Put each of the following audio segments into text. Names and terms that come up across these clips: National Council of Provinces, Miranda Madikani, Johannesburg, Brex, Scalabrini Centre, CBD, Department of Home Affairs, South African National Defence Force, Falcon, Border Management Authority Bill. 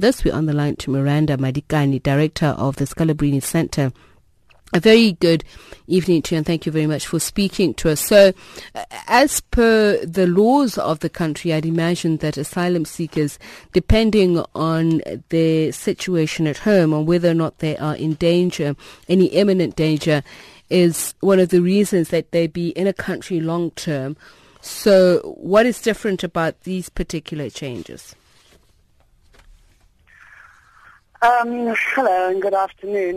This, we're on the line to Miranda Madikani, Director of the Scalabrini Centre. A very good evening to you, and thank you very much for speaking to us. So, as per the laws of the country, I'd imagine that asylum seekers, depending on their situation at home, on whether or not they are in danger, any imminent danger, is one of the reasons that they be in a country long term. So, what is different about these particular changes? Hello and good afternoon.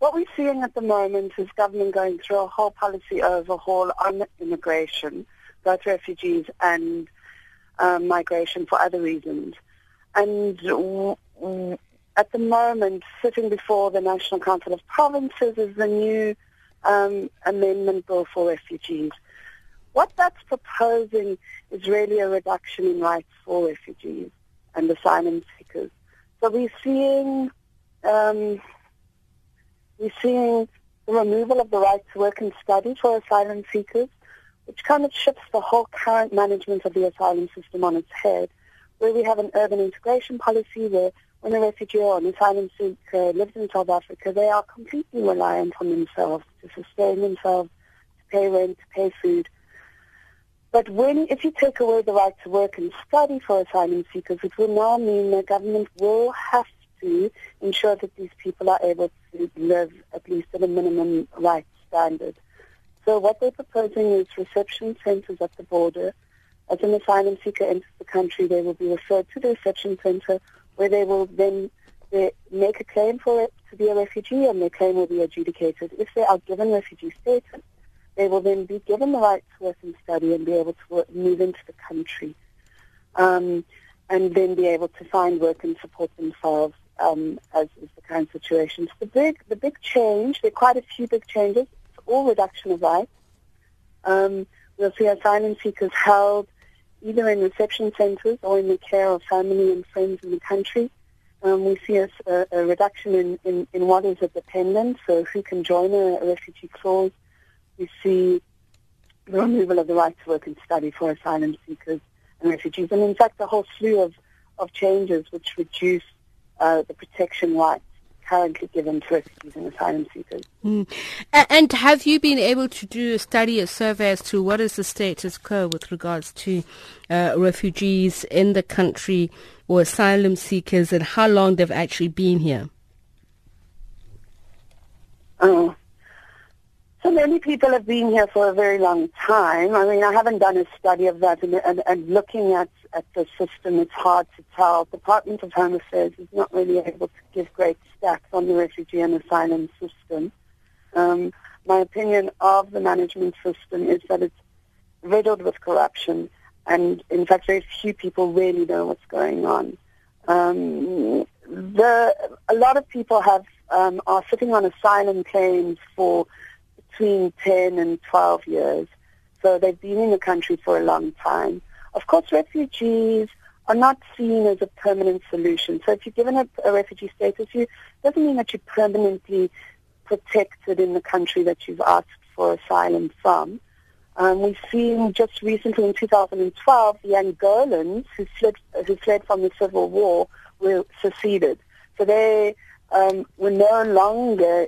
What we're seeing at the moment is government going through a whole policy overhaul on immigration, both refugees and migration for other reasons. And at the moment, sitting before the National Council of Provinces is the new amendment bill for refugees. What that's proposing is really a reduction in rights for refugees and asylum seekers. So we're seeing the removal of the right to work and study for asylum seekers, which kind of shifts the whole current management of the asylum system on its head, where we have an urban integration policy where when a refugee or an asylum seeker lives in South Africa, they are completely reliant on themselves to sustain themselves, to pay rent, to pay food. But if you take away the right to work and study for asylum seekers, it will now mean the government will have to ensure that these people are able to live at least at a minimum right standard. So what they're proposing is reception centres at the border. As an asylum seeker enters the country, they will be referred to the reception centre where they will then make a claim for it to be a refugee, and their claim will be adjudicated. If they are given refugee status, they will then be given the right to work and study and be able to move into the country and then be able to find work and support themselves, as is the current situation. So the big change, there are quite a few big changes. It's all reduction of rights. We'll see asylum seekers held either in reception centres or in the care of family and friends in the country. We see a reduction in what is a dependent, so who can join a refugee clause. We see the removal of the right to work and study for asylum seekers and refugees, and in fact a whole slew of changes which reduce the protection rights currently given to refugees and asylum seekers. Mm. And have you been able to do a study, a survey as to what is the status quo with regards to refugees in the country or asylum seekers and how long they've actually been here? Oh. So many people have been here for a very long time. I mean, I haven't done a study of that, and looking at the system, it's hard to tell. The Department of Home Affairs is not really able to give great stats on the refugee and asylum system. My opinion of the management system is that it's riddled with corruption, and in fact, very few people really know what's going on. A lot of people are sitting on asylum claims for between 10 and 12 years. So they've been in the country for a long time. Of course, refugees are not seen as a permanent solution. So if you're given a refugee status, it doesn't mean that you're permanently protected in the country that you've asked for asylum from. We've seen just recently in 2012, the Angolans who fled from the civil war were seceded. So they were no longer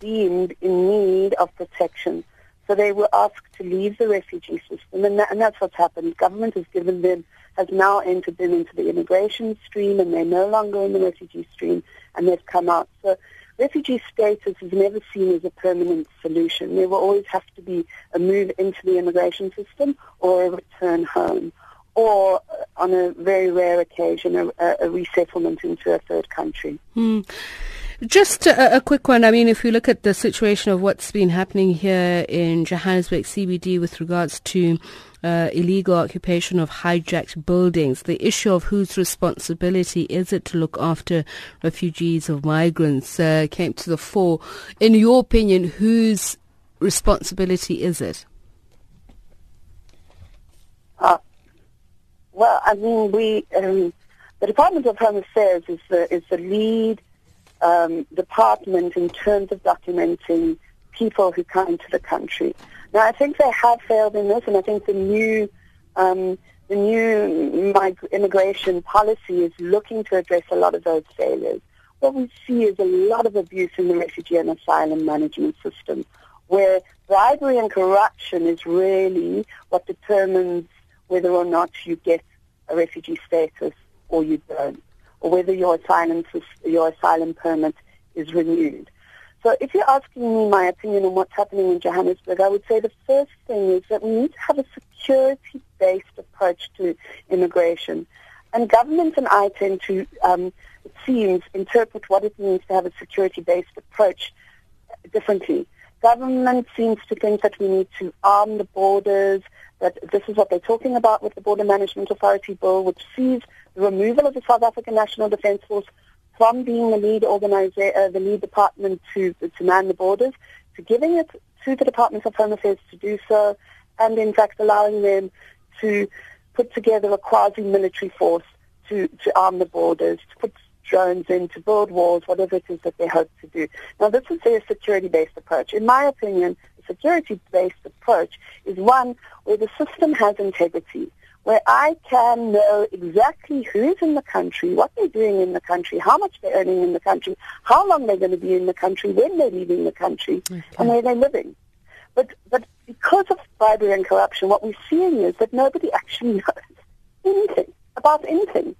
deemed in need of protection. So they were asked to leave the refugee system, and that's what's happened. Government has now entered them into the immigration stream, and they're no longer in the refugee stream, and they've come out. So refugee status is never seen as a permanent solution. There will always have to be a move into the immigration system or a return home, or on a very rare occasion, a resettlement into a third country. Mm. Just a quick one. I mean, if you look at the situation of what's been happening here in Johannesburg CBD with regards to illegal occupation of hijacked buildings, the issue of whose responsibility is it to look after refugees or migrants came to the fore. In your opinion, whose responsibility is it? Well, I mean, the Department of Home Affairs is the lead department in terms of documenting people who come into the country. Now, I think they have failed in this, and I think the new the new immigration policy is looking to address a lot of those failures. What we see is a lot of abuse in the refugee and asylum management system, where bribery and corruption is really what determines whether or not you get a refugee status or you don't, or whether your asylum permit is renewed. So if you're asking me my opinion on what's happening in Johannesburg, I would say the first thing is that we need to have a security-based approach to immigration. And government and I tend to, it seems, interpret what it means to have a security-based approach differently. Government seems to think that we need to arm the borders, that this is what they're talking about with the Border Management Authority Bill, which sees the removal of the South African National Defence Force from being the lead department to man the borders, to giving it to the Department of Home Affairs to do so, and in fact allowing them to put together a quasi-military force to arm the borders, to put drones in, to build walls, whatever it is that they hope to do. Now, this is their security-based approach. In my opinion, a security-based approach is one where the system has integrity, where I can know exactly who is in the country, what they're doing in the country, how much they're earning in the country, how long they're going to be in the country, when they're leaving the country, okay, and where they're living. But because of bribery and corruption, what we're seeing is that nobody actually knows anything about anything.